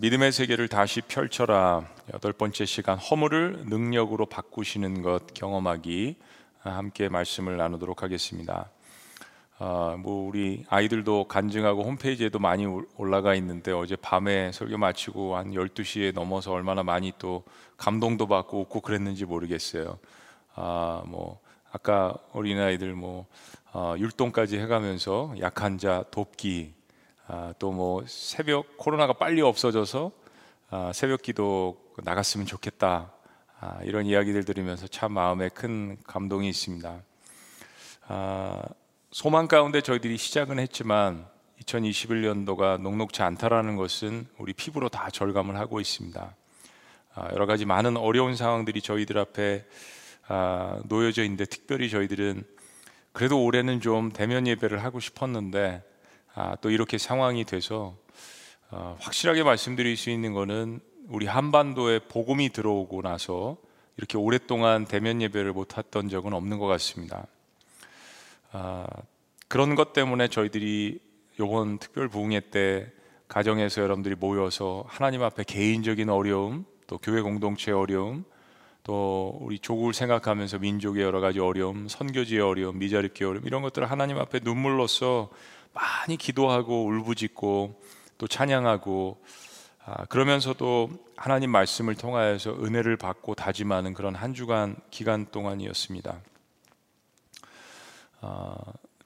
믿음의 세계를 다시 펼쳐라. 8번째 시간, 허물을 능력으로 바꾸시는 것 경험하기, 함께 말씀을 나누도록 하겠습니다. 우리 아이들도 간증하고 홈페이지에도 많이 올라가 있는데, 어제 밤에 설교 마치고 한 12시에 넘어서 얼마나 많이 또 감동도 받고 웃고 그랬는지 모르겠어요. 아까 어린아이들 율동까지 해가면서 약한 자 돕기, 또 새벽 코로나가 빨리 없어져서 새벽 기도 나갔으면 좋겠다, 이런 이야기들 들으면서 참 마음에 큰 감동이 있습니다. 소망 가운데 저희들이 시작은 했지만 2021년도가 녹록지 않다라는 것은 우리 피부로 다 절감을 하고 있습니다. 여러 가지 많은 어려운 상황들이 저희들 앞에 놓여져 있는데, 특별히 저희들은 그래도 올해는 좀 대면 예배를 하고 싶었는데 또 이렇게 상황이 돼서 확실하게 말씀드릴 수 있는 것은 우리 한반도에 복음이 들어오고 나서 이렇게 오랫동안 대면 예배를 못했던 적은 없는 것 같습니다. 그런 것 때문에 저희들이 이번 특별 부흥회 때 가정에서 여러분들이 모여서 하나님 앞에 개인적인 어려움, 또 교회 공동체의 어려움, 또 우리 조국을 생각하면서 민족의 여러 가지 어려움, 선교지의 어려움, 미자립기 어려움, 이런 것들을 하나님 앞에 눈물로써 많이 기도하고 울부짖고 또 찬양하고, 그러면서도 하나님 말씀을 통하여서 은혜를 받고 다짐하는 그런 한 주간 기간 동안이었습니다.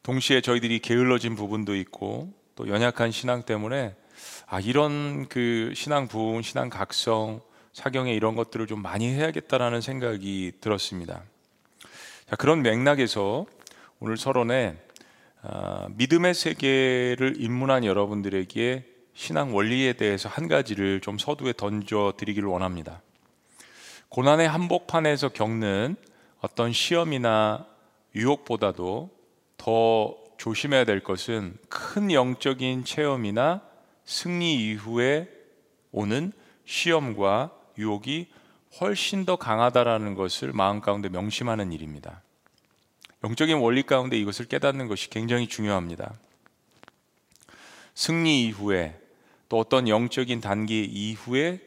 동시에 저희들이 게을러진 부분도 있고, 또 연약한 신앙 때문에 이런 신앙 부흥, 신앙 각성, 사경회 이런 것들을 좀 많이 해야겠다라는 생각이 들었습니다. 자, 그런 맥락에서 오늘 서론에 믿음의 세계를 입문한 여러분들에게 신앙 원리에 대해서 한 가지를 좀 서두에 던져드리기를 원합니다. 고난의 한복판에서 겪는 어떤 시험이나 유혹보다도 더 조심해야 될 것은 큰 영적인 체험이나 승리 이후에 오는 시험과 유혹이 훨씬 더 강하다라는 것을 마음 가운데 명심하는 일입니다. 영적인 원리 가운데 이것을 깨닫는 것이 굉장히 중요합니다. 승리 이후에, 또 어떤 영적인 단계 이후에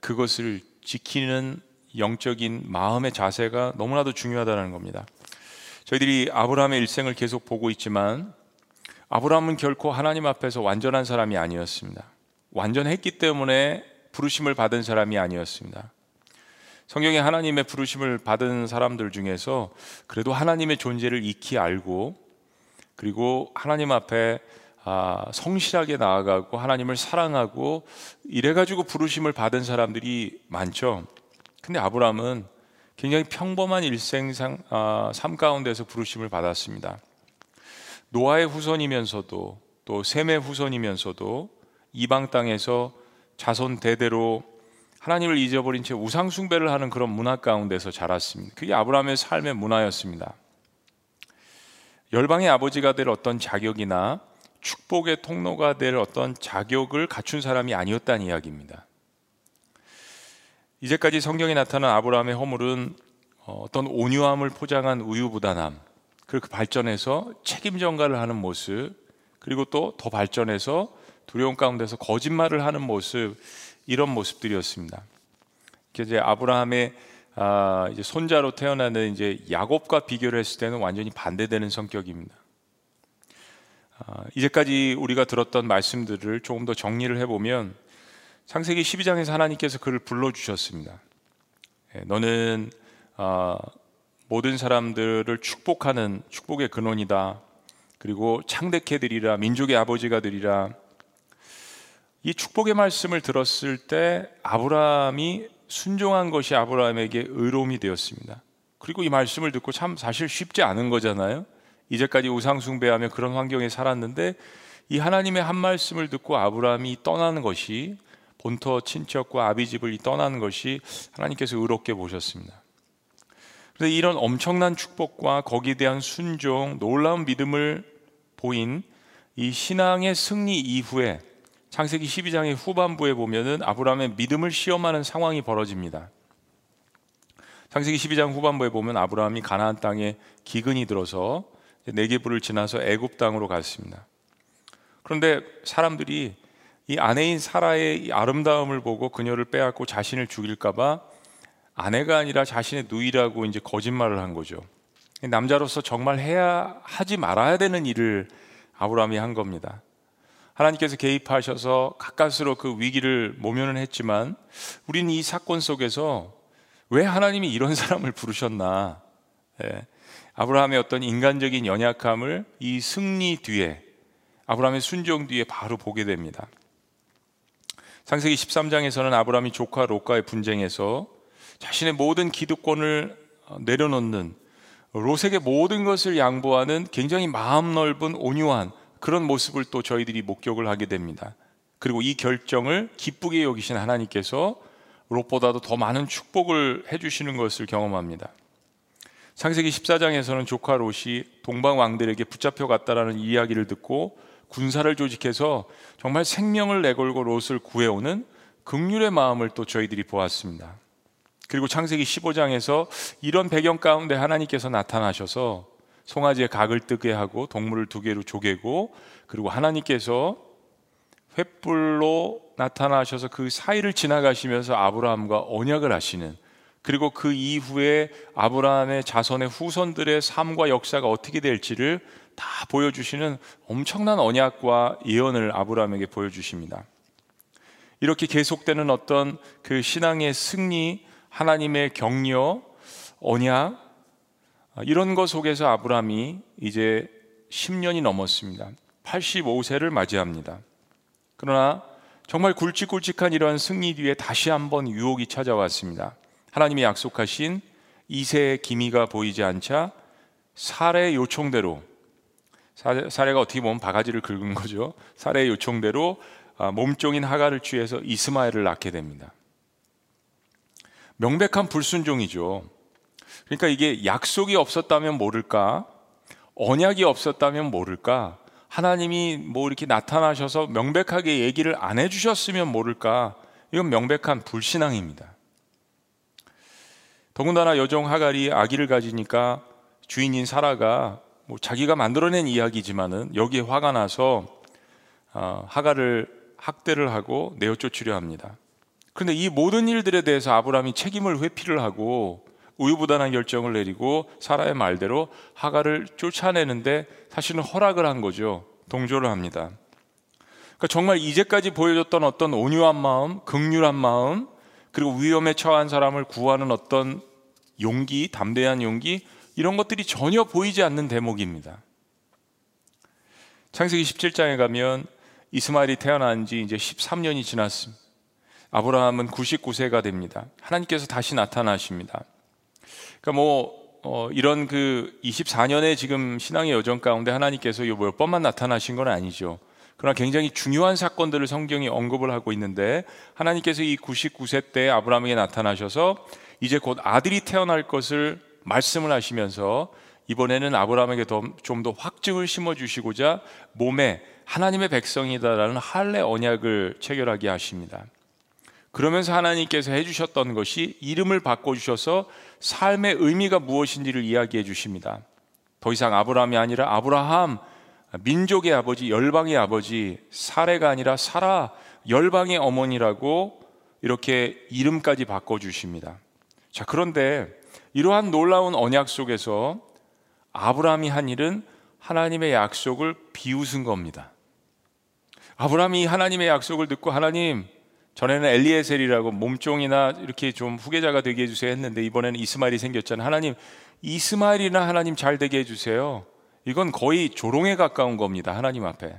그것을 지키는 영적인 마음의 자세가 너무나도 중요하다는 겁니다. 저희들이 아브라함의 일생을 계속 보고 있지만, 아브라함은 결코 하나님 앞에서 완전한 사람이 아니었습니다. 완전했기 때문에 부르심을 받은 사람이 아니었습니다. 성경에 하나님의 부르심을 받은 사람들 중에서 그래도 하나님의 존재를 익히 알고, 그리고 하나님 앞에 성실하게 나아가고 하나님을 사랑하고 이래가지고 부르심을 받은 사람들이 많죠. 근데 아브라함은 굉장히 평범한 일생 삶 가운데서 부르심을 받았습니다. 노아의 후손이면서도, 또 셈의 후손이면서도 이방 땅에서 자손 대대로 하나님을 잊어버린 채 우상 숭배를 하는 그런 문화 가운데서 자랐습니다. 그게 아브라함의 삶의 문화였습니다. 열방의 아버지가 될 어떤 자격이나 축복의 통로가 될 어떤 자격을 갖춘 사람이 아니었다는 이야기입니다. 이제까지 성경에 나타난 아브라함의 허물은 어떤 온유함을 포장한 우유부단함, 그리고 발전해서 책임 전가를 하는 모습, 그리고 또 더 발전해서 두려움 가운데서 거짓말을 하는 모습, 이런 모습들이었습니다. 이제 아브라함의 이제 손자로 태어나는 이제 야곱과 비교를 했을 때는 완전히 반대되는 성격입니다. 이제까지 우리가 들었던 말씀들을 조금 더 정리를 해보면, 창세기 12장에서 하나님께서 그를 불러주셨습니다. 너는 모든 사람들을 축복하는 축복의 근원이다. 그리고 창대케되리라, 민족의 아버지가 되리라. 이 축복의 말씀을 들었을 때 아브라함이 순종한 것이 아브라함에게 의로움이 되었습니다. 그리고 이 말씀을 듣고, 참 사실 쉽지 않은 거잖아요. 이제까지 우상숭배하며 그런 환경에 살았는데, 이 하나님의 한 말씀을 듣고 아브라함이 떠나는 것이, 본토 친척과 아비집을 떠나는 것이 하나님께서 의롭게 보셨습니다. 그래서 이런 엄청난 축복과 거기에 대한 순종, 놀라운 믿음을 보인 이 신앙의 승리 이후에, 창세기 12장의 후반부에 보면은 아브라함의 믿음을 시험하는 상황이 벌어집니다. 창세기 12장 후반부에 보면 아브라함이 가나안 땅에 기근이 들어서 네게부를 지나서 애굽 땅으로 갔습니다. 그런데 사람들이 이 아내인 사라의 이 아름다움을 보고 그녀를 빼앗고 자신을 죽일까봐 아내가 아니라 자신의 누이라고 이제 거짓말을 한 거죠. 남자로서 정말 하지 말아야 되는 일을 아브라함이 한 겁니다. 하나님께서 개입하셔서 가까스로 그 위기를 모면은 했지만 우리는 이 사건 속에서 왜 하나님이 이런 사람을 부르셨나, 아브라함의 어떤 인간적인 연약함을 이 승리 뒤에, 아브라함의 순종 뒤에 바로 보게 됩니다. 창세기 13장에서는 아브라함이 조카 롯과의 분쟁에서 자신의 모든 기득권을 내려놓는, 롯에게 모든 것을 양보하는 굉장히 마음 넓은 온유한 그런 모습을 또 저희들이 목격을 하게 됩니다. 그리고 이 결정을 기쁘게 여기신 하나님께서 롯보다도 더 많은 축복을 해주시는 것을 경험합니다. 창세기 14장에서는 조카 롯이 동방 왕들에게 붙잡혀갔다라는 이야기를 듣고 군사를 조직해서 정말 생명을 내걸고 롯을 구해오는 긍휼의 마음을 또 저희들이 보았습니다. 그리고 창세기 15장에서 이런 배경 가운데 하나님께서 나타나셔서 송아지의 각을 뜨게 하고 동물을 두 개로 쪼개고, 그리고 하나님께서 횃불로 나타나셔서 그 사이를 지나가시면서 아브라함과 언약을 하시는, 그리고 그 이후에 아브라함의 자손의 후손들의 삶과 역사가 어떻게 될지를 다 보여주시는 엄청난 언약과 예언을 아브라함에게 보여주십니다. 이렇게 계속되는 어떤 그 신앙의 승리, 하나님의 격려, 언약, 이런 것 속에서 아브라함이 이제 10년이 넘었습니다. 85세를 맞이합니다. 그러나 정말 굵직굵직한 이러한 승리 뒤에 다시 한번 유혹이 찾아왔습니다. 하나님이 약속하신 이새의 기미가 보이지 않자 사례의 요청대로, 사례가 어떻게 보면 바가지를 긁은 거죠. 사례의 요청대로 몸종인 하가를 취해서 이스마엘을 낳게 됩니다. 명백한 불순종이죠. 그러니까 이게 약속이 없었다면 모를까, 언약이 없었다면 모를까, 하나님이 뭐 이렇게 나타나셔서 명백하게 얘기를 안 해주셨으면 모를까, 이건 명백한 불신앙입니다. 더군다나 여종 하갈이 아기를 가지니까 주인인 사라가 뭐 자기가 만들어낸 이야기지만은 여기에 화가 나서 하갈을 학대를 하고 내어 쫓으려 합니다. 그런데 이 모든 일들에 대해서 아브라함이 책임을 회피를 하고 우유부단한 결정을 내리고 사라의 말대로 하갈을 쫓아내는데 사실은 허락을 한 거죠. 동조를 합니다. 그러니까 정말 이제까지 보여줬던 어떤 온유한 마음, 긍휼한 마음, 그리고 위험에 처한 사람을 구하는 어떤 용기, 담대한 용기, 이런 것들이 전혀 보이지 않는 대목입니다. 창세기 17장에 가면 이스마엘이 태어난 지 이제 13년이 지났습니다. 아브라함은 99세가 됩니다. 하나님께서 다시 나타나십니다. 그러니까 이런 그 24년의 지금 신앙의 여정 가운데 하나님께서 몇 번만 나타나신 건 아니죠. 그러나 굉장히 중요한 사건들을 성경이 언급을 하고 있는데, 하나님께서 이 99세 때 아브라함에게 나타나셔서 이제 곧 아들이 태어날 것을 말씀을 하시면서 이번에는 아브라함에게 좀 더 확증을 심어주시고자 몸에 하나님의 백성이다라는 할례 언약을 체결하게 하십니다. 그러면서 하나님께서 해주셨던 것이 이름을 바꿔주셔서 삶의 의미가 무엇인지를 이야기해 주십니다. 더 이상 아브라함이 아니라 아브라함, 민족의 아버지, 열방의 아버지, 사례가 아니라 사라, 열방의 어머니라고 이렇게 이름까지 바꿔주십니다. 자, 그런데 이러한 놀라운 언약 속에서 아브라함이 한 일은 하나님의 약속을 비웃은 겁니다. 아브라함이 하나님의 약속을 듣고, 하나님, 전에는 엘리에셀이라고 몸종이나 이렇게 좀 후계자가 되게 해주세요 했는데 이번에는 이스마엘이 생겼잖아요. 하나님, 이스마엘이나 하나님 잘 되게 해주세요. 이건 거의 조롱에 가까운 겁니다, 하나님 앞에.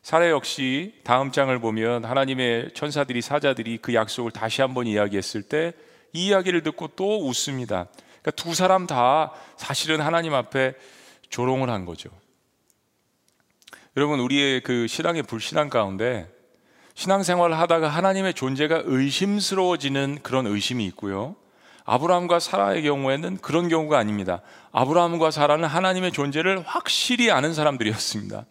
사례 역시 다음 장을 보면 하나님의 천사들이, 사자들이 그 약속을 다시 한번 이야기했을 때 이 이야기를 듣고 또 웃습니다. 그러니까 두 사람 다 사실은 하나님 앞에 조롱을 한 거죠. 여러분, 우리의 그 신앙의 불신앙 가운데 신앙생활을 하다가 하나님의 존재가 의심스러워지는 그런 의심이 있고요, 아브라함과 사라의 경우에는 그런 경우가 아닙니다. 아브라함과 사라는 하나님의 존재를 확실히 아는 사람들이었습니다.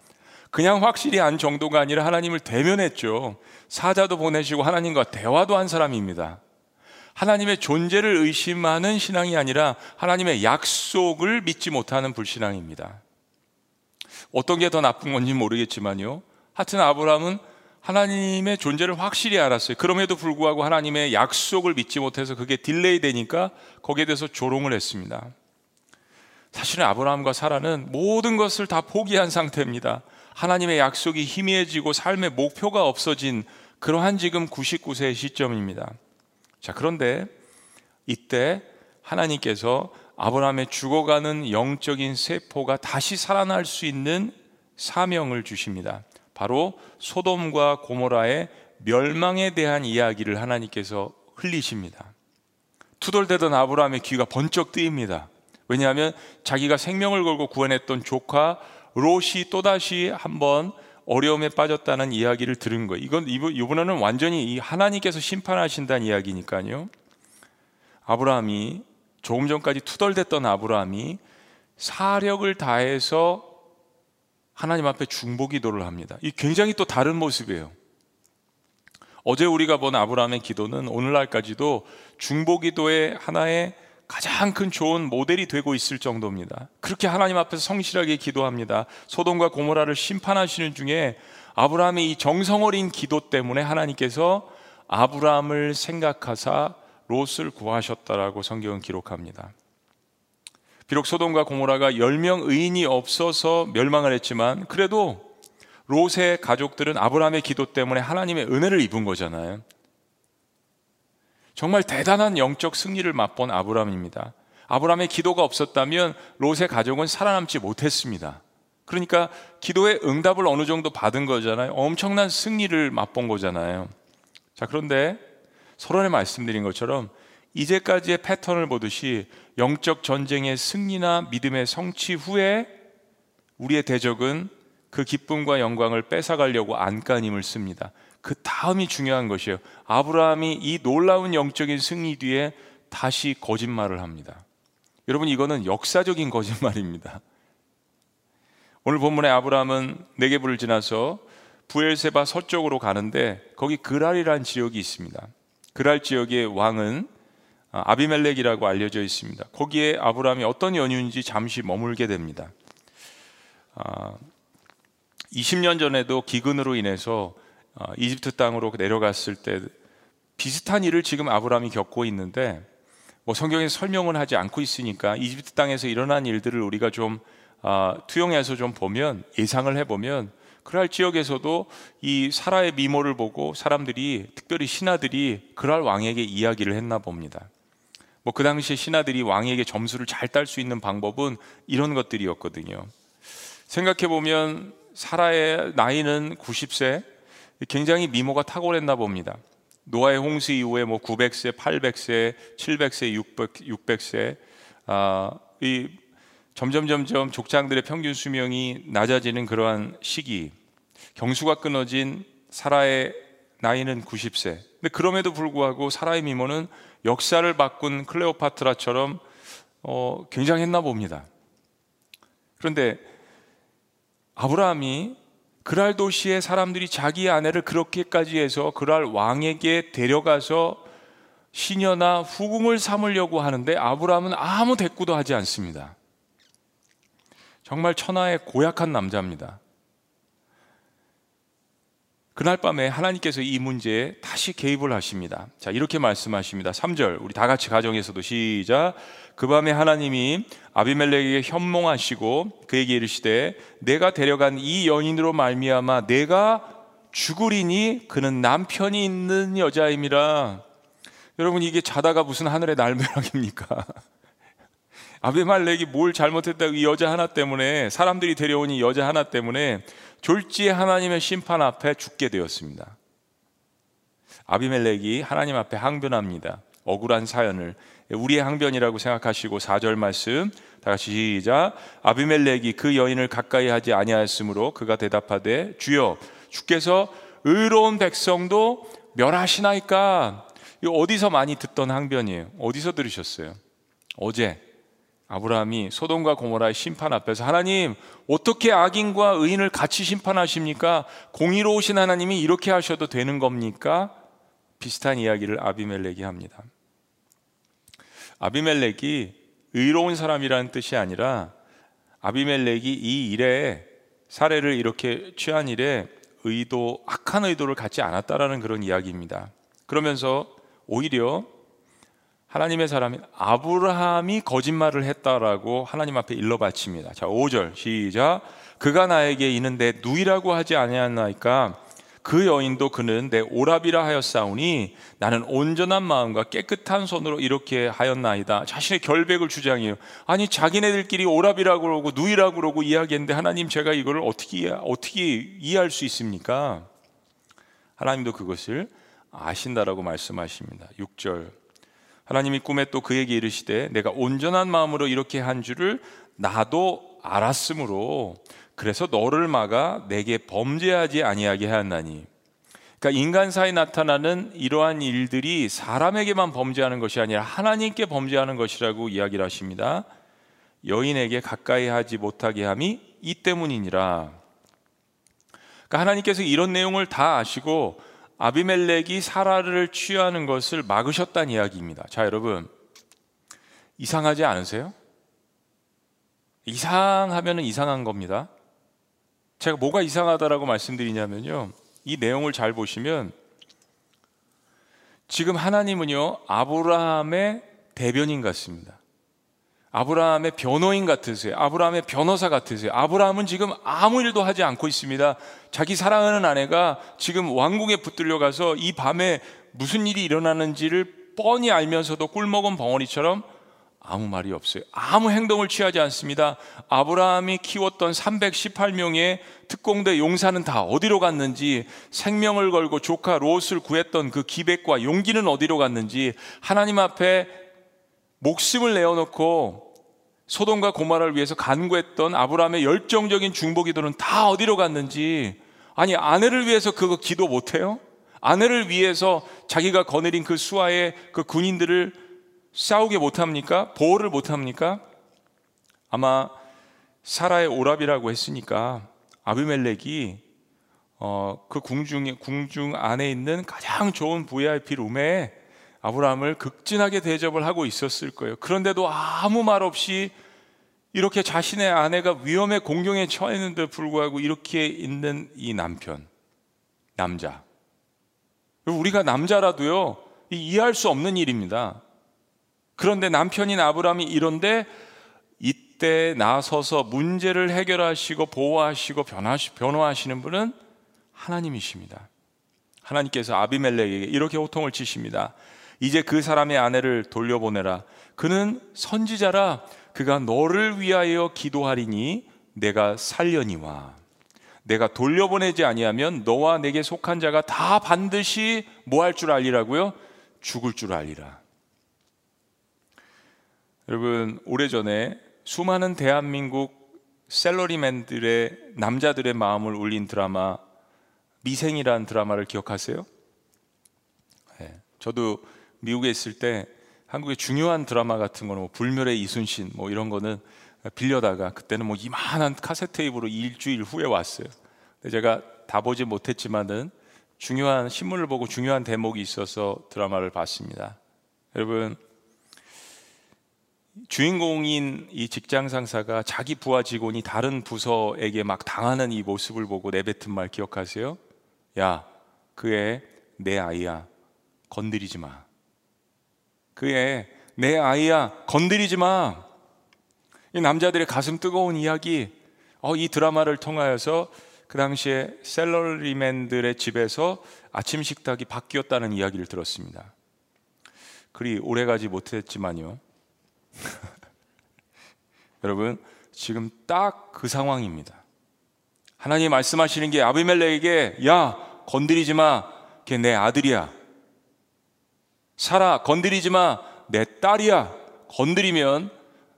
그냥 확실히 안 정도가 아니라 하나님을 대면했죠. 사자도 보내시고 하나님과 대화도 한 사람입니다. 하나님의 존재를 의심하는 신앙이 아니라 하나님의 약속을 믿지 못하는 불신앙입니다. 어떤 게 더 나쁜 건지 모르겠지만요, 하여튼 아브라함은 하나님의 존재를 확실히 알았어요. 그럼에도 불구하고 하나님의 약속을 믿지 못해서 그게 딜레이 되니까 거기에 대해서 조롱을 했습니다. 사실은 아브라함과 사라는 모든 것을 다 포기한 상태입니다. 하나님의 약속이 희미해지고 삶의 목표가 없어진 그러한 지금 99세의 시점입니다. 자, 그런데 이때 하나님께서 아브라함의 죽어가는 영적인 세포가 다시 살아날 수 있는 사명을 주십니다. 바로 소돔과 고모라의 멸망에 대한 이야기를 하나님께서 흘리십니다. 투덜대던 아브라함의 귀가 번쩍 뜨입니다. 왜냐하면 자기가 생명을 걸고 구원했던 조카 롯이 또다시 한번 어려움에 빠졌다는 이야기를 들은 거예요. 이건 이번에는 완전히 하나님께서 심판하신다는 이야기니까요. 아브라함이, 조금 전까지 투덜댔던 아브라함이 사력을 다해서 하나님 앞에 중보기도를 합니다. 이 굉장히 또 다른 모습이에요. 어제 우리가 본 아브라함의 기도는 오늘날까지도 중보기도의 하나의 가장 큰 좋은 모델이 되고 있을 정도입니다. 그렇게 하나님 앞에서 성실하게 기도합니다. 소돔과 고모라를 심판하시는 중에 아브라함의 이 정성어린 기도 때문에 하나님께서 아브라함을 생각하사 롯을 구하셨다라고 성경은 기록합니다. 비록 소돔과 고모라가 10명 의인이 없어서 멸망을 했지만 그래도 롯의 가족들은 아브라함의 기도 때문에 하나님의 은혜를 입은 거잖아요. 정말 대단한 영적 승리를 맛본 아브라함입니다. 아브라함의 기도가 없었다면 롯의 가족은 살아남지 못했습니다. 그러니까 기도의 응답을 어느 정도 받은 거잖아요. 엄청난 승리를 맛본 거잖아요. 자, 그런데 서론에 말씀드린 것처럼 이제까지의 패턴을 보듯이 영적 전쟁의 승리나 믿음의 성취 후에 우리의 대적은 그 기쁨과 영광을 뺏어가려고 안간힘을 씁니다. 그 다음이 중요한 것이에요. 아브라함이 이 놀라운 영적인 승리 뒤에 다시 거짓말을 합니다. 여러분, 이거는 역사적인 거짓말입니다. 오늘 본문의 아브라함은 네게브를 지나서 부엘세바 서쪽으로 가는데 거기 그랄이라는 지역이 있습니다. 그랄 지역의 왕은 아비멜렉이라고 알려져 있습니다. 거기에 아브라함이 어떤 연유인지 잠시 머물게 됩니다. 20년 전에도 기근으로 인해서 이집트 땅으로 내려갔을 때 비슷한 일을 지금 아브라함이 겪고 있는데, 뭐 성경에 설명은 하지 않고 있으니까 이집트 땅에서 일어난 일들을 우리가 좀 투영해서 좀 보면, 예상을 해보면 그랄 지역에서도 이 사라의 미모를 보고 사람들이, 특별히 신하들이 그랄 왕에게 이야기를 했나 봅니다. 뭐 그 당시에 신하들이 왕에게 점수를 잘 딸 수 있는 방법은 이런 것들이었거든요. 생각해보면 사라의 나이는 90세, 굉장히 미모가 탁월했나 봅니다. 노아의 홍수 이후에 뭐 900세, 800세, 700세, 600세, 이 점점 족장들의 평균 수명이 낮아지는 그러한 시기, 경수가 끊어진 사라의 나이는 90세. 근데 그럼에도 불구하고 사라의 미모는 역사를 바꾼 클레오파트라처럼 굉장했나 봅니다. 그런데 아브라함이 그랄 도시의 사람들이 자기 아내를 그렇게까지 해서 그랄 왕에게 데려가서 시녀나 후궁을 삼으려고 하는데 아브라함은 아무 대꾸도 하지 않습니다. 정말 천하의 고약한 남자입니다. 그날 밤에 하나님께서 이 문제에 다시 개입을 하십니다. 자, 이렇게 말씀하십니다. 3절, 우리 다 같이 가정에서도 시작. 그 밤에 하나님이 아비멜렉에게 현몽하시고 그에게 이르시되 내가 데려간 이 연인으로 말미암아 내가 죽으리니 그는 남편이 있는 여자임이라. 여러분, 이게 자다가 무슨 하늘의 날벼락입니까? 아비멜렉이 뭘 잘못했다고 이 여자 하나 때문에, 사람들이 데려온 이 여자 하나 때문에 졸지에 하나님의 심판 앞에 죽게 되었습니다. 아비멜렉이 하나님 앞에 항변합니다. 억울한 사연을, 우리의 항변이라고 생각하시고 4절 말씀 다 같이 시작. 아비멜렉이 그 여인을 가까이 하지 아니하였으므로 그가 대답하되 주여, 주께서 의로운 백성도 멸하시나이까. 이거 어디서 많이 듣던 항변이에요. 어디서 들으셨어요? 어제 아브라함이 소돔과 고모라의 심판 앞에서 하나님, 어떻게 악인과 의인을 같이 심판하십니까? 공의로우신 하나님이 이렇게 하셔도 되는 겁니까? 비슷한 이야기를 아비멜렉이 합니다. 아비멜렉이 의로운 사람이라는 뜻이 아니라 아비멜렉이 이 일에, 사례를 이렇게 취한 일에 의도, 악한 의도를 갖지 않았다라는 그런 이야기입니다. 그러면서 오히려 하나님의 사람이 아브라함이 거짓말을 했다라고 하나님 앞에 일러 바칩니다. 자, 5절 시작. 그가 나에게 이는데 누이라고 하지 아니하나이까? 그 여인도 그는 내 오라비라 하였사오니 나는 온전한 마음과 깨끗한 손으로 이렇게 하였나이다. 자신의 결백을 주장해요. 아니, 자기네들끼리 오라비라고 그러고 누이라고 그러고 이야기했는데 하나님, 제가 이걸 어떻게 이해할 수 있습니까? 하나님도 그것을 아신다라고 말씀하십니다. 6절 하나님이 꿈에 또 그에게 이르시되 내가 온전한 마음으로 이렇게 한 줄을 나도 알았으므로 그래서 너를 막아 내게 범죄하지 아니하게 하였나니. 그러니까 인간 사이에 나타나는 이러한 일들이 사람에게만 범죄하는 것이 아니라 하나님께 범죄하는 것이라고 이야기를 하십니다. 여인에게 가까이 하지 못하게 함이 이 때문이니라. 그러니까 하나님께서 이런 내용을 다 아시고 아비멜렉이 사라를 취하는 것을 막으셨다는 이야기입니다. 자, 여러분, 이상하지 않으세요? 이상하면 이상한 겁니다. 제가 뭐가 이상하다라고 말씀드리냐면요, 이 내용을 잘 보시면 지금 하나님은요 아브라함의 대변인 같습니다. 아브라함의 변호인 같으세요. 아브라함의 변호사 같으세요. 아브라함은 지금 아무 일도 하지 않고 있습니다. 자기 사랑하는 아내가 지금 왕궁에 붙들려가서 이 밤에 무슨 일이 일어나는지를 뻔히 알면서도 꿀먹은 벙어리처럼 아무 말이 없어요. 아무 행동을 취하지 않습니다. 아브라함이 키웠던 318명의 특공대 용사는 다 어디로 갔는지, 생명을 걸고 조카 롯을 구했던 그 기백과 용기는 어디로 갔는지, 하나님 앞에 목숨을 내어놓고 소돔과 고모라를 위해서 간구했던 아브라함의 열정적인 중보기도는 다 어디로 갔는지. 아니, 아내를 위해서 그거 기도 못해요? 아내를 위해서 자기가 거느린 그 수하의 그 군인들을 싸우게 못합니까? 보호를 못합니까? 아마 사라의 오라비라고 했으니까 아비멜렉이 그 궁중 안에 있는 가장 좋은 VIP 룸에 아브라함을 극진하게 대접을 하고 있었을 거예요. 그런데도 아무 말 없이 이렇게 자신의 아내가 위험의 공경에 처했는데 불구하고 이렇게 있는 이 남자, 우리가 남자라도요 이해할 수 없는 일입니다. 그런데 남편인 아브라함이 이런데 이때 나서서 문제를 해결하시고 보호하시고 변호하시는 분은 하나님이십니다. 하나님께서 아비멜렉에게 이렇게 호통을 치십니다. 이제 그 사람의 아내를 돌려보내라. 그는 선지자라. 그가 너를 위하여 기도하리니 내가 살려니와 내가 돌려보내지 아니하면 너와 내게 속한 자가 다 반드시 뭐 할 줄 알리라고요? 죽을 줄 알리라. 여러분, 오래전에 수많은 대한민국 셀러리맨들의 남자들의 마음을 울린 드라마 미생이라는 드라마를 기억하세요? 네, 저도 미국에 있을 때 한국의 중요한 드라마 같은 거는 불멸의 이순신 뭐 이런 거는 빌려다가, 그때는 뭐 이만한 카세트 테이프로 일주일 후에 왔어요. 근데 제가 다 보지 못했지만은 중요한 신문을 보고 중요한 대목이 있어서 드라마를 봤습니다. 여러분, 주인공인 이 직장 상사가 자기 부하 직원이 다른 부서에게 막 당하는 이 모습을 보고 내뱉은 말 기억하세요? 야, 그 애 내 아이야, 건드리지 마. 그 애 내 아이야, 건드리지 마. 이 남자들의 가슴 뜨거운 이야기, 이 드라마를 통하여서 그 당시에 셀러리맨들의 집에서 아침 식탁이 바뀌었다는 이야기를 들었습니다. 그리 오래가지 못했지만요 여러분, 지금 딱 그 상황입니다. 하나님이 말씀하시는 게 아비멜렉에게, 야, 건드리지 마, 걔 내 아들이야. 사라, 건드리지 마, 내 딸이야. 건드리면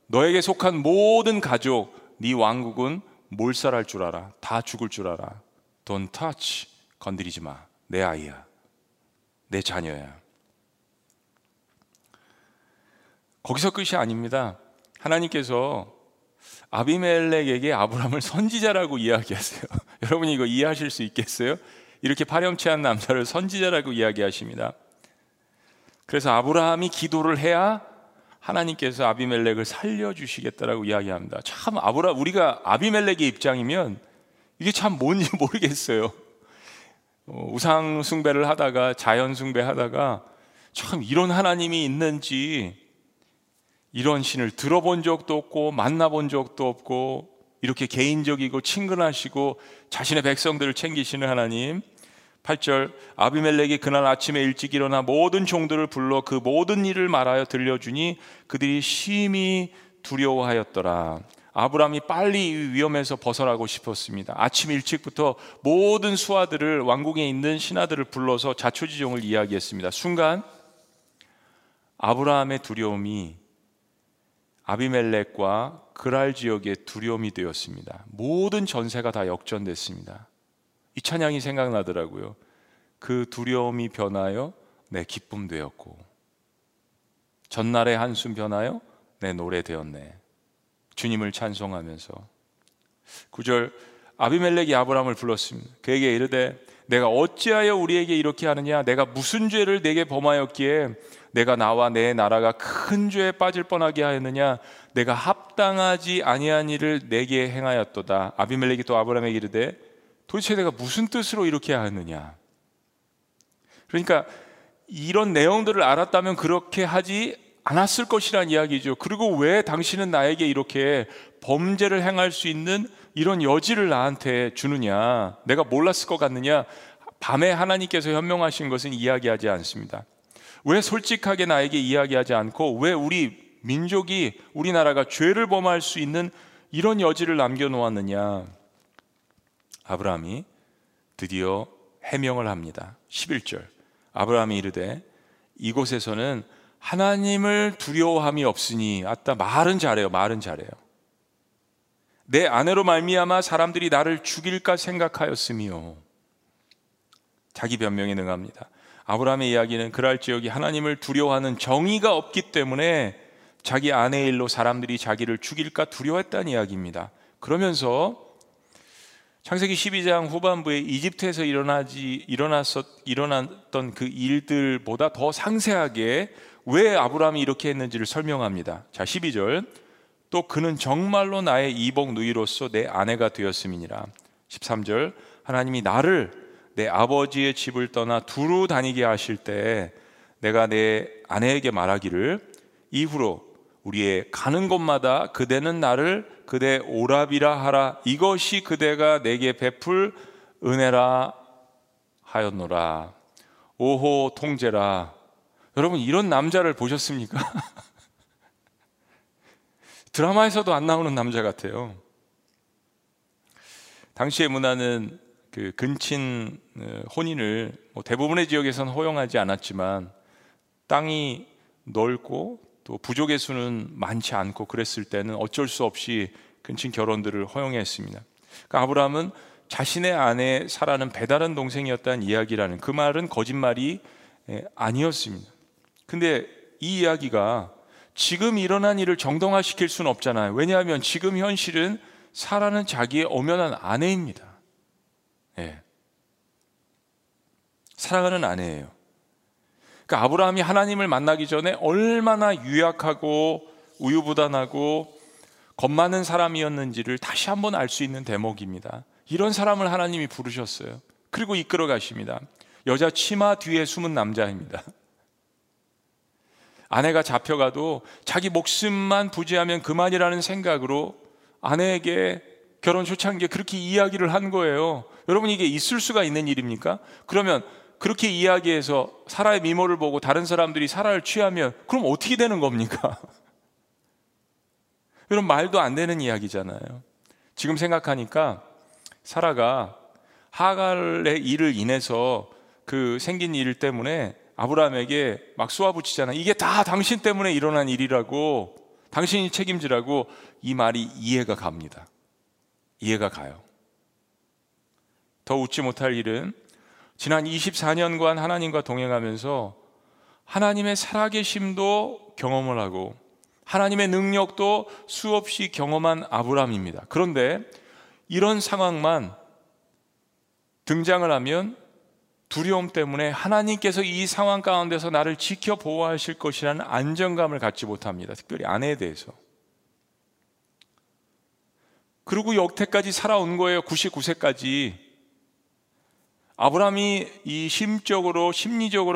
너에게 속한 모든 가족, 네 왕국은 몰살할 줄 알아. 다 죽을 줄 알아. Don't touch, 건드리지 마, 내 아이야, 내 자녀야. 거기서 끝이 아닙니다. 하나님께서 아비멜렉에게 아브라함을 선지자라고 이야기하세요. 여러분이 이거 이해하실 수 있겠어요? 이렇게 파렴치한 남자를 선지자라고 이야기하십니다. 그래서 아브라함이 기도를 해야 하나님께서 아비멜렉을 살려주시겠다라고 이야기합니다. 참, 우리가 아비멜렉의 입장이면 이게 참 뭔지 모르겠어요. 우상 숭배를 하다가 자연 숭배하다가 참 이런 하나님이 있는지 이런 신을 들어본 적도 없고 만나본 적도 없고 이렇게 개인적이고 친근하시고 자신의 백성들을 챙기시는 하나님. 8절, 아비멜렉이 그날 아침에 일찍 일어나 모든 종들을 불러 그 모든 일을 말하여 들려주니 그들이 심히 두려워하였더라. 아브람이 빨리 이 위험에서 벗어나고 싶었습니다. 아침 일찍부터 모든 수하들을, 왕궁에 있는 신하들을 불러서 자초지종을 이야기했습니다. 순간 아브라함의 두려움이 아비멜렉과 그랄 지역의 두려움이 되었습니다. 모든 전세가 다 역전됐습니다. 이 찬양이 생각나더라고요. 그 두려움이 변하여 내 기쁨 되었고 전날의 한숨 변하여 내 노래 되었네. 주님을 찬송하면서 9절, 아비멜렉이 아브람을 불렀습니다. 그에게 이르되 내가 어찌하여 우리에게 이렇게 하느냐? 내가 무슨 죄를 내게 범하였기에 내가 나와 내 나라가 큰 죄에 빠질 뻔하게 하였느냐? 내가 합당하지 아니한 일을 내게 행하였도다. 아비멜렉이 또 아브람에게 이르되 도대체 내가 무슨 뜻으로 이렇게 하느냐? 그러니까 이런 내용들을 알았다면 그렇게 하지 않았을 것이란 이야기죠. 그리고 왜 당신은 나에게 이렇게 범죄를 행할 수 있는 이런 여지를 나한테 주느냐? 내가 몰랐을 것 같느냐? 밤에 하나님께서 현명하신 것은 이야기하지 않습니다. 왜 솔직하게 나에게 이야기하지 않고 왜 우리 민족이, 우리나라가 죄를 범할 수 있는 이런 여지를 남겨놓았느냐? 아브라함이 드디어 해명을 합니다. 11절, 아브라함이 이르되 이곳에서는 하나님을 두려워함이 없으니. 아따, 말은 잘해요. 말은 잘해요. 내 아내로 말미암아 사람들이 나를 죽일까 생각하였으며. 자기 변명에 능합니다. 아브라함의 이야기는 그랄 지역이 하나님을 두려워하는 정의가 없기 때문에 자기 아내 일로 사람들이 자기를 죽일까 두려워했다는 이야기입니다. 그러면서 창세기 12장 후반부에 이집트에서 일어났던 그 일들보다 더 상세하게 왜 아브라함이 이렇게 했는지를 설명합니다. 자, 12절, 또 그는 정말로 나의 이복 누이로서 내 아내가 되었음이니라. 13절, 하나님이 나를 내 아버지의 집을 떠나 두루 다니게 하실 때 내가 내 아내에게 말하기를 이후로 우리의 가는 곳마다 그대는 나를 그대 오라비라 하라. 이것이 그대가 내게 베풀 은혜라 하였노라. 오호 통제라. 여러분, 이런 남자를 보셨습니까? 드라마에서도 안 나오는 남자 같아요. 당시의 문화는 그 근친 혼인을 대부분의 지역에서는 허용하지 않았지만 땅이 넓고 또 부족의 수는 많지 않고 그랬을 때는 어쩔 수 없이 근친 결혼들을 허용했습니다. 그러니까 아브라함은 자신의 아내 사라는 배다른 동생이었다는 이야기라는 그 말은 거짓말이 아니었습니다. 근데 이 이야기가 지금 일어난 일을 정당화시킬 수는 없잖아요. 왜냐하면 지금 현실은 사라는 자기의 엄연한 아내입니다. 예. 사랑하는 아내예요. 그러니까 아브라함이 하나님을 만나기 전에 얼마나 유약하고 우유부단하고 겁 많은 사람이었는지를 다시 한번 알 수 있는 대목입니다. 이런 사람을 하나님이 부르셨어요. 그리고 이끌어 가십니다. 여자 치마 뒤에 숨은 남자입니다. 아내가 잡혀가도 자기 목숨만 부지하면 그만이라는 생각으로 아내에게 결혼 초창기에 그렇게 이야기를 한 거예요. 여러분, 이게 있을 수가 있는 일입니까? 그러면 그렇게 이야기해서 사라의 미모를 보고 다른 사람들이 사라를 취하면 그럼 어떻게 되는 겁니까? 이런 말도 안 되는 이야기잖아요. 지금 생각하니까 사라가 하갈의 일을 인해서 그 생긴 일 때문에 아브라함에게 막 쏘아붙이잖아. 이게 다 당신 때문에 일어난 일이라고, 당신이 책임지라고. 이 말이 이해가 갑니다. 이해가 가요. 더 웃지 못할 일은 지난 24년간 하나님과 동행하면서 하나님의 살아계심도 경험을 하고 하나님의 능력도 수없이 경험한 아브라함입니다. 그런데 이런 상황만 등장을 하면 두려움 때문에 하나님께서 이 상황 가운데서 나를 지켜 보호하실 것이라는 안정감을 갖지 못합니다. 특별히 아내에 대해서. 그리고 여태까지 살아온 거예요. 99세까지. 아브라함이 이 심리적으로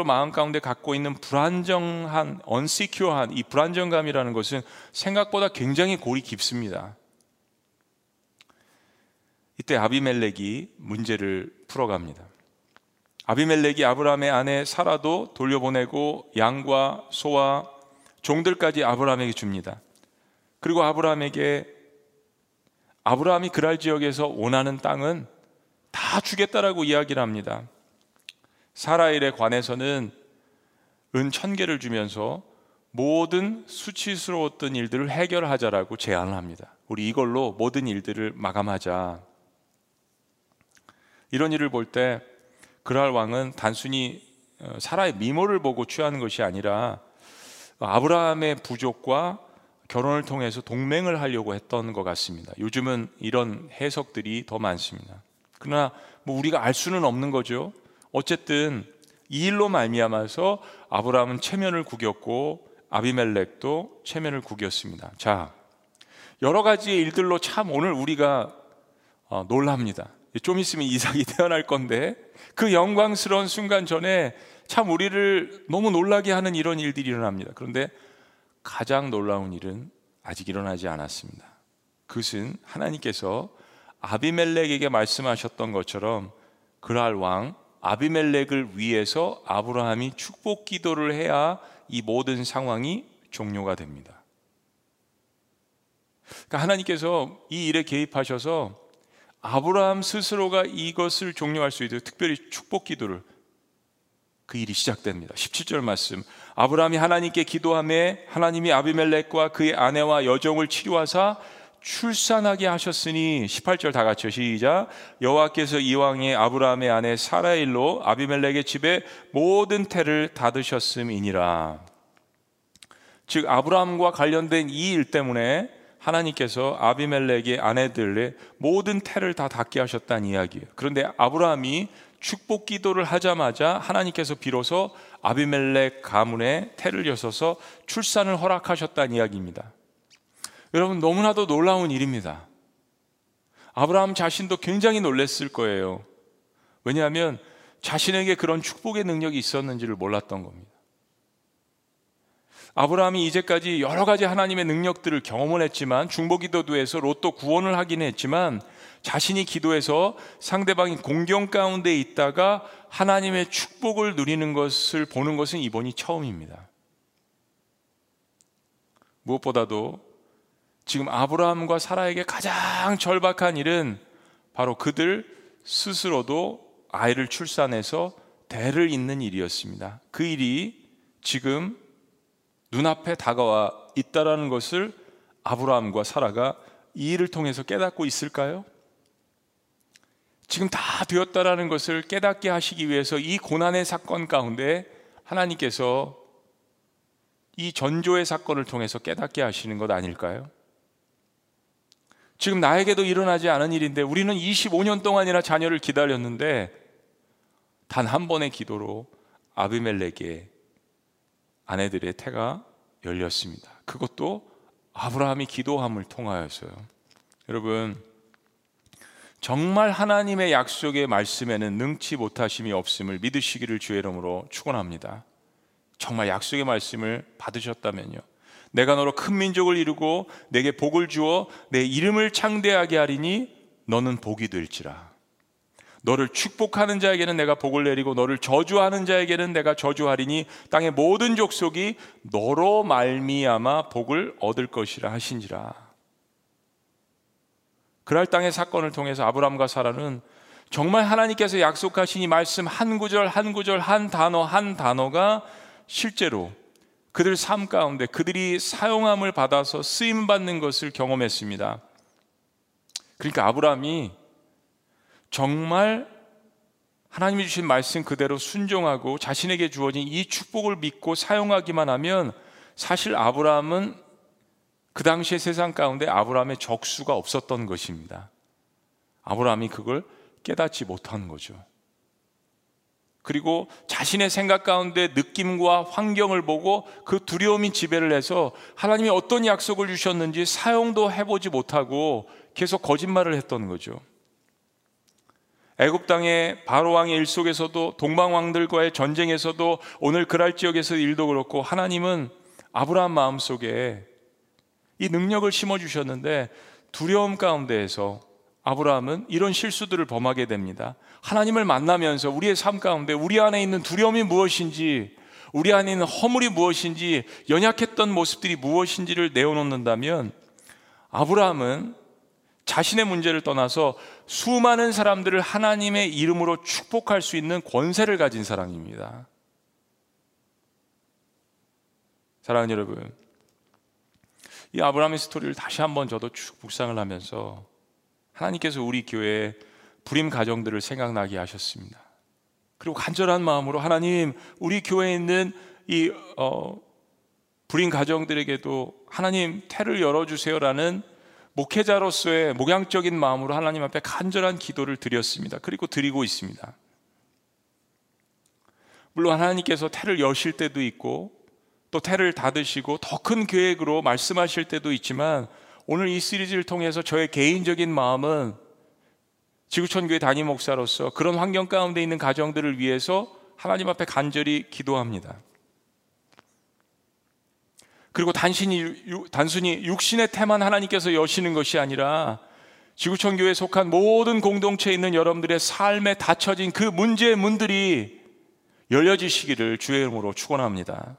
마음 가운데 갖고 있는 불안정한, unsecure한 이 불안정감이라는 것은 생각보다 굉장히 골이 깊습니다. 이때 아비멜렉이 문제를 풀어갑니다. 아비멜렉이 아브라함의 아내 사라도 돌려보내고 양과 소와 종들까지 아브라함에게 줍니다. 그리고 아브라함이 그랄 지역에서 원하는 땅은 다 주겠다라고 이야기를 합니다. 사라 일에 관해서는 은 1000개를 주면서 모든 수치스러웠던 일들을 해결하자라고 제안을 합니다. 우리 이걸로 모든 일들을 마감하자. 이런 일을 볼 때 그랄 왕은 단순히 사라의 미모를 보고 취하는 것이 아니라 아브라함의 부족과 결혼을 통해서 동맹을 하려고 했던 것 같습니다. 요즘은 이런 해석들이 더 많습니다. 그러나 우리가 알 수는 없는 거죠. 어쨌든 이 일로 말미암아서 아브라함은 체면을 구겼고 아비멜렉도 체면을 구겼습니다. 자, 여러 가지의 일들로 참 오늘 우리가 놀랍니다. 좀 있으면 이삭이 태어날 건데 그 영광스러운 순간 전에 참 우리를 너무 놀라게 하는 이런 일들이 일어납니다. 그런데 가장 놀라운 일은 아직 일어나지 않았습니다. 그것은 하나님께서 아비멜렉에게 말씀하셨던 것처럼 그랄 왕 아비멜렉을 위해서 아브라함이 축복 기도를 해야 이 모든 상황이 종료가 됩니다. 그러니까 하나님께서 이 일에 개입하셔서 아브라함 스스로가 이것을 종료할 수 있도록 특별히 축복 기도를, 그 일이 시작됩니다. 17절 말씀, 아브라함이 하나님께 기도하매 하나님이 아비멜렉과 그의 아내와 여종을 치료하사 출산하게 하셨으니, 18절 다 같이요, 시작. 여호와께서 이왕에 아브라함의 아내 사라일로 아비멜렉의 집에 모든 태를 닫으셨음이니라. 즉 아브라함과 관련된 이 일 때문에 하나님께서 아비멜렉의 아내들의 모든 태를 다 닫게 하셨다는 이야기예요. 그런데 아브라함이 축복 기도를 하자마자 하나님께서 비로소 아비멜렉 가문에 태를 여셔서 출산을 허락하셨다는 이야기입니다. 여러분, 너무나도 놀라운 일입니다. 아브라함 자신도 굉장히 놀랐을 거예요. 왜냐하면 자신에게 그런 축복의 능력이 있었는지를 몰랐던 겁니다. 아브라함이 이제까지 여러 가지 하나님의 능력들을 경험을 했지만, 중보기도도 해서 로또 구원을 하긴 했지만, 자신이 기도해서 상대방이 공경 가운데 있다가 하나님의 축복을 누리는 것을 보는 것은 이번이 처음입니다. 무엇보다도 지금 아브라함과 사라에게 가장 절박한 일은 바로 그들 스스로도 아이를 출산해서 대를 잇는 일이었습니다. 그 일이 지금 눈앞에 다가와 있다라는 것을 아브라함과 사라가 이 일을 통해서 깨닫고 있을까요? 지금 다 되었다라는 것을 깨닫게 하시기 위해서 이 고난의 사건 가운데 하나님께서 이 전조의 사건을 통해서 깨닫게 하시는 것 아닐까요? 지금 나에게도 일어나지 않은 일인데, 우리는 25년 동안이나 자녀를 기다렸는데 단 한 번의 기도로 아비멜렉의 아내들의 태가 열렸습니다. 그것도 아브라함이 기도함을 통하여서요. 여러분, 정말 하나님의 약속의 말씀에는 능치 못하심이 없음을 믿으시기를 주의 이름으로 축원합니다. 정말 약속의 말씀을 받으셨다면요, 내가 너로 큰 민족을 이루고 내게 복을 주어 내 이름을 창대하게 하리니 너는 복이 될지라. 너를 축복하는 자에게는 내가 복을 내리고 너를 저주하는 자에게는 내가 저주하리니 땅의 모든 족속이 너로 말미암아 복을 얻을 것이라 하신지라. 그랄 땅의 사건을 통해서 아브라함과 사라는 정말 하나님께서 약속하신 이 말씀 한 구절 한 구절, 한 단어 한 단어가 실제로 그들 삶 가운데 그들이 사용함을 받아서 쓰임받는 것을 경험했습니다. 그러니까 아브라함이 정말 하나님이 주신 말씀 그대로 순종하고 자신에게 주어진 이 축복을 믿고 사용하기만 하면, 사실 아브라함은 그 당시의 세상 가운데 아브라함의 적수가 없었던 것입니다. 아브라함이 그걸 깨닫지 못한 거죠. 그리고 자신의 생각 가운데 느낌과 환경을 보고 그 두려움이 지배를 해서 하나님이 어떤 약속을 주셨는지 사용도 해보지 못하고 계속 거짓말을 했던 거죠. 애굽 땅의 바로 왕의 일 속에서도, 동방 왕들과의 전쟁에서도, 오늘 그랄 지역에서 일도 그렇고, 하나님은 아브라함 마음속에 이 능력을 심어주셨는데 두려움 가운데에서 아브라함은 이런 실수들을 범하게 됩니다. 하나님을 만나면서 우리의 삶 가운데 우리 안에 있는 두려움이 무엇인지, 우리 안에 있는 허물이 무엇인지, 연약했던 모습들이 무엇인지를 내어놓는다면 아브라함은 자신의 문제를 떠나서 수많은 사람들을 하나님의 이름으로 축복할 수 있는 권세를 가진 사람입니다. 사랑하는 여러분, 이 아브라함의 스토리를 다시 한번 저도 쭉 묵상을 하면서 하나님께서 우리 교회의 불임 가정들을 생각나게 하셨습니다. 그리고 간절한 마음으로, 하나님, 우리 교회에 있는 이 불임 가정들에게도 하나님 태를 열어주세요라는 목회자로서의 목양적인 마음으로 하나님 앞에 간절한 기도를 드렸습니다. 그리고 드리고 있습니다. 물론 하나님께서 태를 여실 때도 있고 또 태를 닫으시고 더 큰 계획으로 말씀하실 때도 있지만, 오늘 이 시리즈를 통해서 저의 개인적인 마음은 지구촌교회 담임 목사로서 그런 환경 가운데 있는 가정들을 위해서 하나님 앞에 간절히 기도합니다. 그리고 단순히 육신의 태만 하나님께서 여시는 것이 아니라 지구촌교회에 속한 모든 공동체에 있는 여러분들의 삶에 닫혀진 그 문제의 문들이 열려지시기를 주의 이름으로 축원합니다.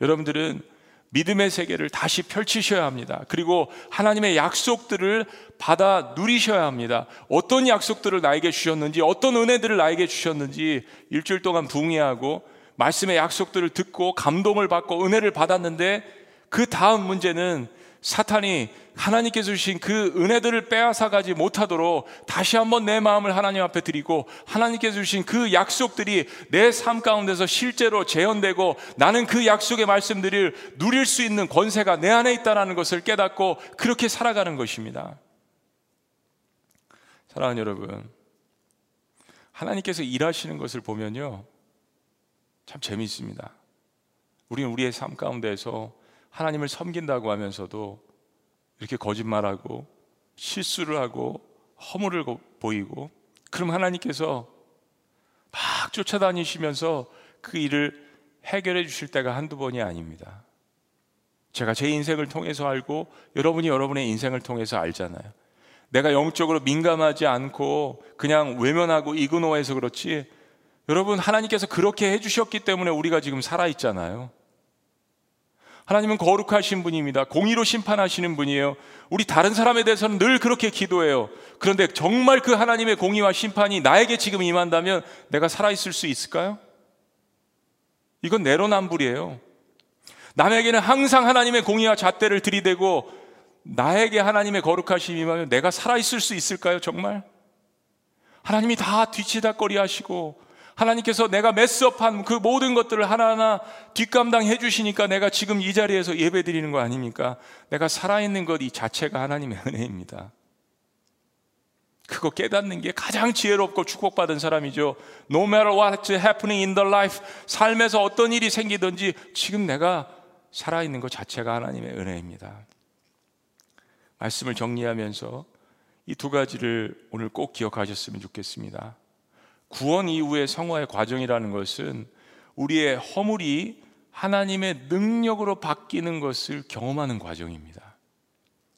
여러분들은 믿음의 세계를 다시 펼치셔야 합니다. 그리고 하나님의 약속들을 받아 누리셔야 합니다. 어떤 약속들을 나에게 주셨는지, 어떤 은혜들을 나에게 주셨는지 일주일 동안 궁리하고 말씀의 약속들을 듣고 감동을 받고 은혜를 받았는데, 그 다음 문제는 사탄이 하나님께서 주신 그 은혜들을 빼앗아 가지 못하도록 다시 한번 내 마음을 하나님 앞에 드리고, 하나님께서 주신 그 약속들이 내 삶 가운데서 실제로 재현되고 나는 그 약속의 말씀들을 누릴 수 있는 권세가 내 안에 있다는 것을 깨닫고 그렇게 살아가는 것입니다. 사랑하는 여러분, 하나님께서 일하시는 것을 보면요, 참 재미있습니다. 우리는 우리의 삶 가운데에서 하나님을 섬긴다고 하면서도 이렇게 거짓말하고 실수를 하고 허물을 보이고, 그럼 하나님께서 막 쫓아다니시면서 그 일을 해결해 주실 때가 한두 번이 아닙니다. 제가 제 인생을 통해서 알고 여러분이 여러분의 인생을 통해서 알잖아요. 내가 영적으로 민감하지 않고 그냥 외면하고 이그노어해서 그렇지, 여러분, 하나님께서 그렇게 해주셨기 때문에 우리가 지금 살아있잖아요. 하나님은 거룩하신 분입니다. 공의로 심판하시는 분이에요. 우리 다른 사람에 대해서는 늘 그렇게 기도해요. 그런데 정말 그 하나님의 공의와 심판이 나에게 지금 임한다면 내가 살아있을 수 있을까요? 이건 내로남불이에요. 남에게는 항상 하나님의 공의와 잣대를 들이대고 나에게 하나님의 거룩하심이 임하면 내가 살아있을 수 있을까요? 정말? 하나님이 다 뒤치다꺼리 하시고 하나님께서 내가 메스업한 그 모든 것들을 하나하나 뒷감당해 주시니까 내가 지금 이 자리에서 예배 드리는 거 아닙니까? 내가 살아있는 것 이 자체가 하나님의 은혜입니다. 그거 깨닫는 게 가장 지혜롭고 축복받은 사람이죠. No matter what's happening in the life, 삶에서 어떤 일이 생기든지 지금 내가 살아있는 것 자체가 하나님의 은혜입니다. 말씀을 정리하면서 이 두 가지를 오늘 꼭 기억하셨으면 좋겠습니다. 구원 이후의 성화의 과정이라는 것은 우리의 허물이 하나님의 능력으로 바뀌는 것을 경험하는 과정입니다.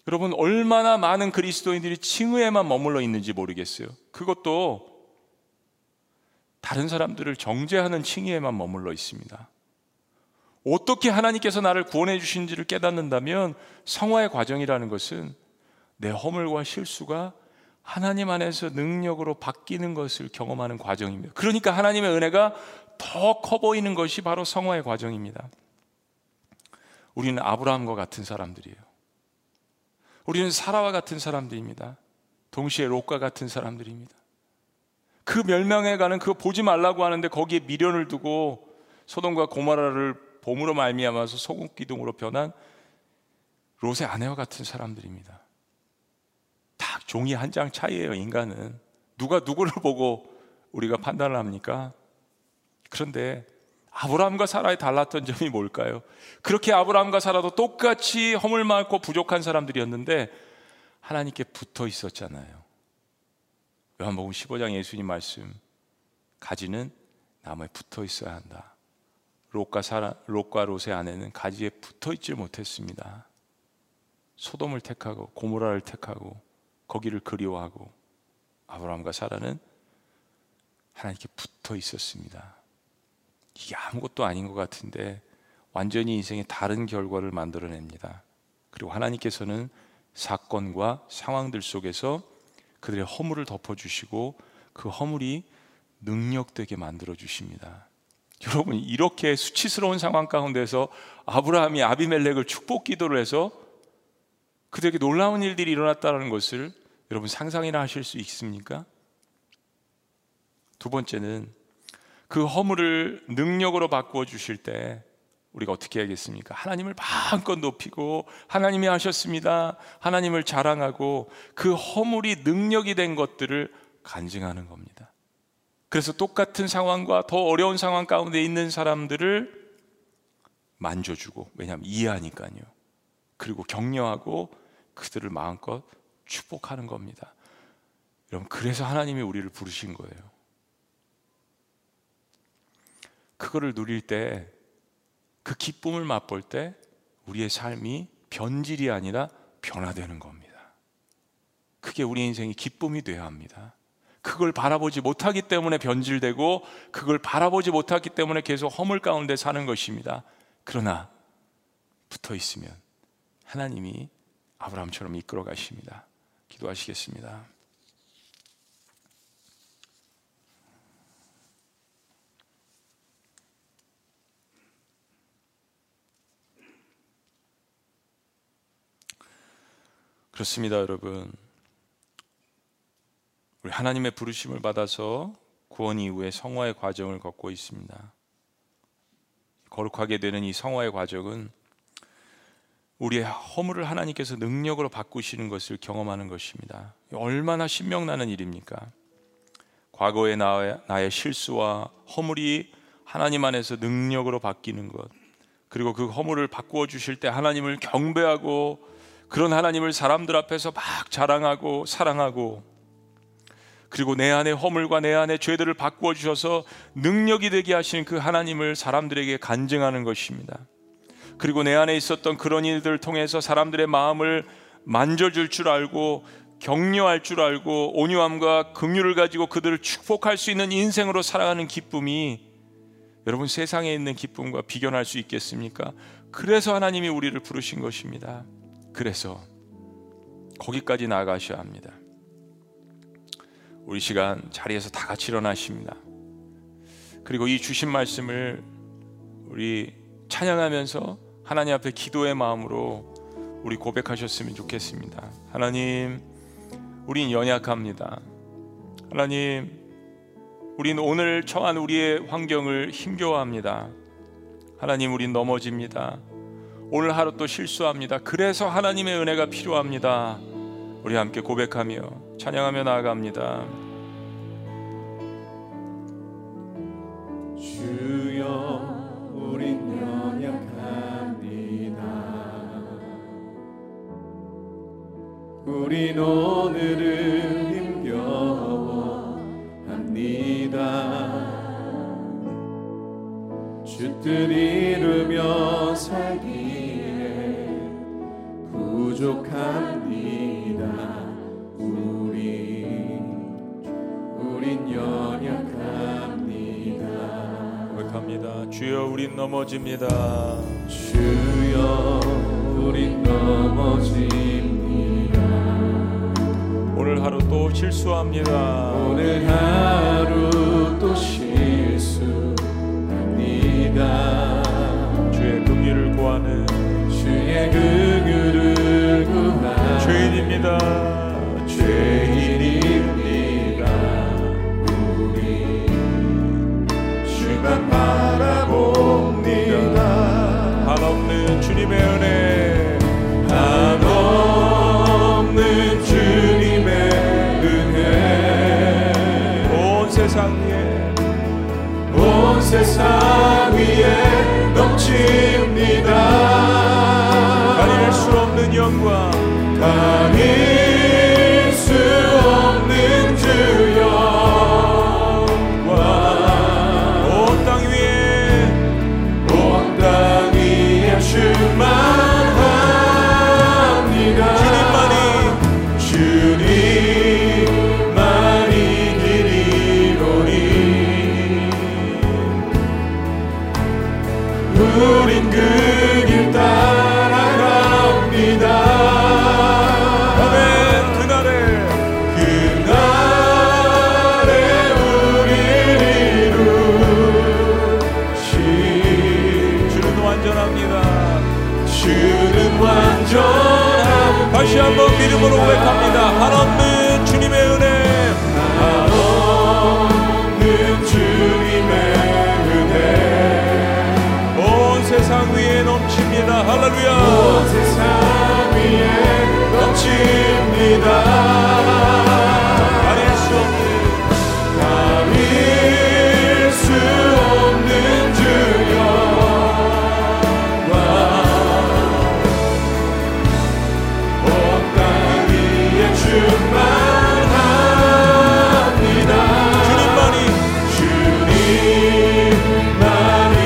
여러분, 얼마나 많은 그리스도인들이 칭의에만 머물러 있는지 모르겠어요. 그것도 다른 사람들을 정죄하는 칭의에만 머물러 있습니다. 어떻게 하나님께서 나를 구원해 주신지를 깨닫는다면 성화의 과정이라는 것은 내 허물과 실수가 하나님 안에서 능력으로 바뀌는 것을 경험하는 과정입니다. 그러니까 하나님의 은혜가 더 커 보이는 것이 바로 성화의 과정입니다. 우리는 아브라함과 같은 사람들이에요. 우리는 사라와 같은 사람들입니다. 동시에 롯과 같은 사람들입니다. 그 멸망에 가는 그거 보지 말라고 하는데 거기에 미련을 두고 소돔과 고모라를 봄으로 말미암아서 소금기둥으로 변한 롯의 아내와 같은 사람들입니다. 딱 종이 한 장 차이예요. 인간은 누가 누구를 보고 우리가 판단을 합니까? 그런데 아브라함과 사라의 달랐던 점이 뭘까요? 그렇게 아브라함과 사라도 똑같이 허물 많고 부족한 사람들이었는데 하나님께 붙어 있었잖아요. 요한복음 15장 예수님 말씀, 가지는 나무에 붙어 있어야 한다. 롯과 롯의 아내는 가지에 붙어 있지 못했습니다. 소돔을 택하고 고모라를 택하고 거기를 그리워하고, 아브라함과 사라는 하나님께 붙어 있었습니다. 이게 아무것도 아닌 것 같은데 완전히 인생의 다른 결과를 만들어냅니다. 그리고 하나님께서는 사건과 상황들 속에서 그들의 허물을 덮어주시고 그 허물이 능력되게 만들어주십니다. 여러분, 이렇게 수치스러운 상황 가운데서 아브라함이 아비멜렉을 축복 기도를 해서 그들에게 놀라운 일들이 일어났다는 것을 여러분 상상이나 하실 수 있습니까? 두 번째는 그 허물을 능력으로 바꾸어 주실 때 우리가 어떻게 해야겠습니까? 하나님을 마음껏 높이고 하나님이 하셨습니다, 하나님을 자랑하고 그 허물이 능력이 된 것들을 간증하는 겁니다. 그래서 똑같은 상황과 더 어려운 상황 가운데 있는 사람들을 만져주고, 왜냐하면 이해하니까요. 그리고 격려하고 그들을 마음껏 축복하는 겁니다. 여러분, 그래서 하나님이 우리를 부르신 거예요. 그거를 누릴 때, 그 기쁨을 맛볼 때 우리의 삶이 변질이 아니라 변화되는 겁니다. 그게 우리 인생의 기쁨이 되어야 합니다. 그걸 바라보지 못하기 때문에 변질되고, 그걸 바라보지 못하기 때문에 계속 허물 가운데 사는 것입니다. 그러나 붙어 있으면 하나님이 아브라함처럼 이끌어 가십니다. 기도하시겠습니다. 그렇습니다, 여러분. 우리 하나님의 부르심을 받아서 구원 이후에 성화의 과정을 걷고 있습니다. 거룩하게 되는 이 성화의 과정은 우리의 허물을 하나님께서 능력으로 바꾸시는 것을 경험하는 것입니다. 얼마나 신명나는 일입니까? 과거의 나의 실수와 허물이 하나님 안에서 능력으로 바뀌는 것, 그리고 그 허물을 바꾸어 주실 때 하나님을 경배하고, 그런 하나님을 사람들 앞에서 막 자랑하고 사랑하고, 그리고 내 안의 허물과 내 안의 죄들을 바꾸어 주셔서 능력이 되게 하시는 그 하나님을 사람들에게 간증하는 것입니다. 그리고 내 안에 있었던 그런 일들을 통해서 사람들의 마음을 만져줄 줄 알고, 격려할 줄 알고, 온유함과 긍휼을 가지고 그들을 축복할 수 있는 인생으로 살아가는 기쁨이 여러분 세상에 있는 기쁨과 비견할 수 있겠습니까? 그래서 하나님이 우리를 부르신 것입니다. 그래서 거기까지 나아가셔야 합니다. 우리 시간 자리에서 다 같이 일어나십니다. 그리고 이 주신 말씀을 우리 찬양하면서 하나님 앞에 기도의 마음으로 우리 고백하셨으면 좋겠습니다. 하나님, 우린 연약합니다. 하나님, 우린 오늘 처한 우리의 환경을 힘겨워합니다. 하나님, 우린 넘어집니다. 오늘 하루 또 실수합니다. 그래서 하나님의 은혜가 필요합니다. 우리 함께 고백하며 찬양하며 나아갑니다. 주여, 우린 연약합니다. 우린 오늘을 힘겨워합니다. 주 뜻 이루며 살기에 부족합니다. 우린 연약합니다. 고백합니다. 주여, 우린 넘어집니다. 주여, 우린 넘어집니다. 오늘 하루 또 실수합니다. 오늘 하루 또 주의 긍휼을 구하는, 주의 긍휼을 구하는 죄인입니다. 죄인입니다. 우리 주만 바라봅니다. 한없는 주님의 은혜, 한없는 주님의 은혜, 온 세상에 우린 그 길 따라갑니다. 아멘. 그날에 우린 이루시. 주는 완전합니다. 주는 완전합니다. 다시 한번 믿음으로 고백합니다. 한없는 주님의 은혜, 한없는 주님의 세상 위에 넘칩니다. 할렐루야. 온 세상 위에 넘칩니다. 가릴 수 없는, 가릴 수 없는 주 영광, 온 땅 위에 충만합니다. 주님만이, 주님만이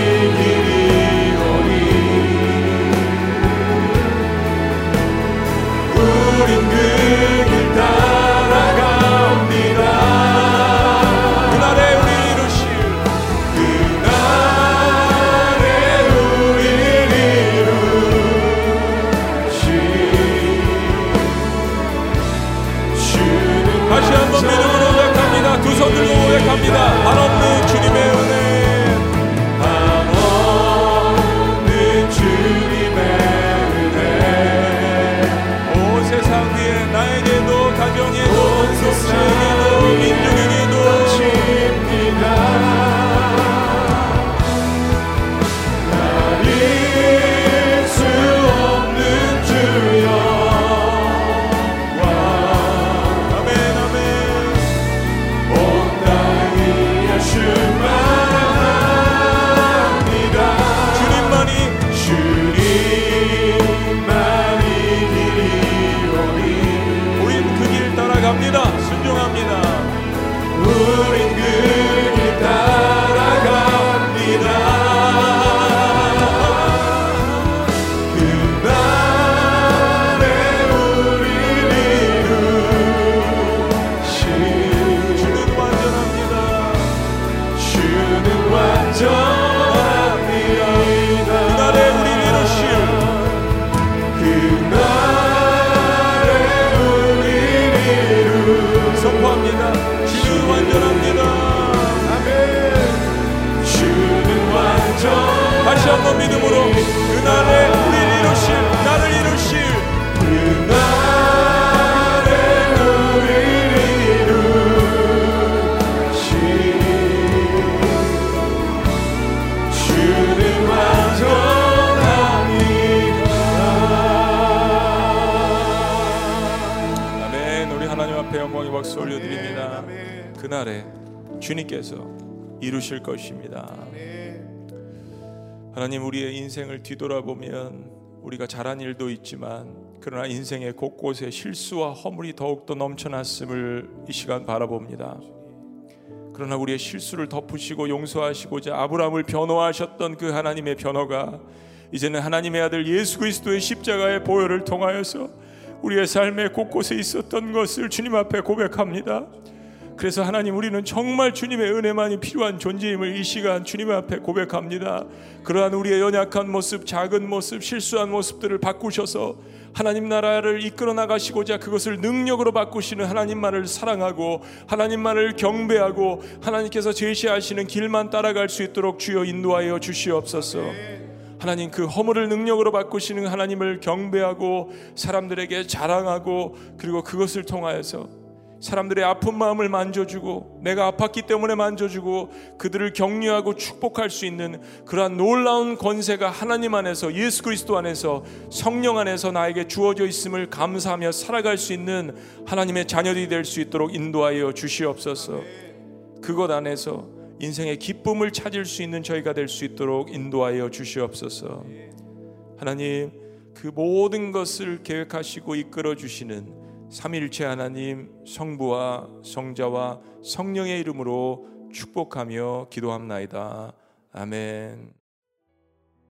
한없는 주님의 은혜, 한없는 주님의 은혜, 온 세상 위에 나에게도, 가정에도, 온 세상에게도, 민족에게도 넘칩니다. 그날에 주님께서 이루실 것입니다. 하나님, 우리의 인생을 뒤돌아보면 우리가 잘한 일도 있지만 그러나 인생의 곳곳에 실수와 허물이 더욱더 넘쳐났음을 이 시간 바라봅니다. 그러나 우리의 실수를 덮으시고 용서하시고자 아브라함을 변호하셨던 그 하나님의 변호가 이제는 하나님의 아들 예수 그리스도의 십자가의 보혈을 통하여서 우리의 삶의 곳곳에 있었던 것을 주님 앞에 고백합니다. 그래서 하나님, 우리는 정말 주님의 은혜만이 필요한 존재임을 이 시간 주님 앞에 고백합니다. 그러한 우리의 연약한 모습, 작은 모습, 실수한 모습들을 바꾸셔서 하나님 나라를 이끌어 나가시고자 그것을 능력으로 바꾸시는 하나님만을 사랑하고 하나님만을 경배하고 하나님께서 제시하시는 길만 따라갈 수 있도록 주여 인도하여 주시옵소서. 하나님, 그 허물을 능력으로 바꾸시는 하나님을 경배하고 사람들에게 자랑하고 그리고 그것을 통하여서 사람들의 아픈 마음을 만져주고 내가 아팠기 때문에 만져주고 그들을 격려하고 축복할 수 있는 그러한 놀라운 권세가 하나님 안에서, 예수 그리스도 안에서, 성령 안에서 나에게 주어져 있음을 감사하며 살아갈 수 있는 하나님의 자녀들이 될 수 있도록 인도하여 주시옵소서. 그것 안에서 인생의 기쁨을 찾을 수 있는 저희가 될 수 있도록 인도하여 주시옵소서. 하나님, 그 모든 것을 계획하시고 이끌어 주시는 삼위일체 하나님, 성부와 성자와 성령의 이름으로 축복하며 기도합나이다. 아멘.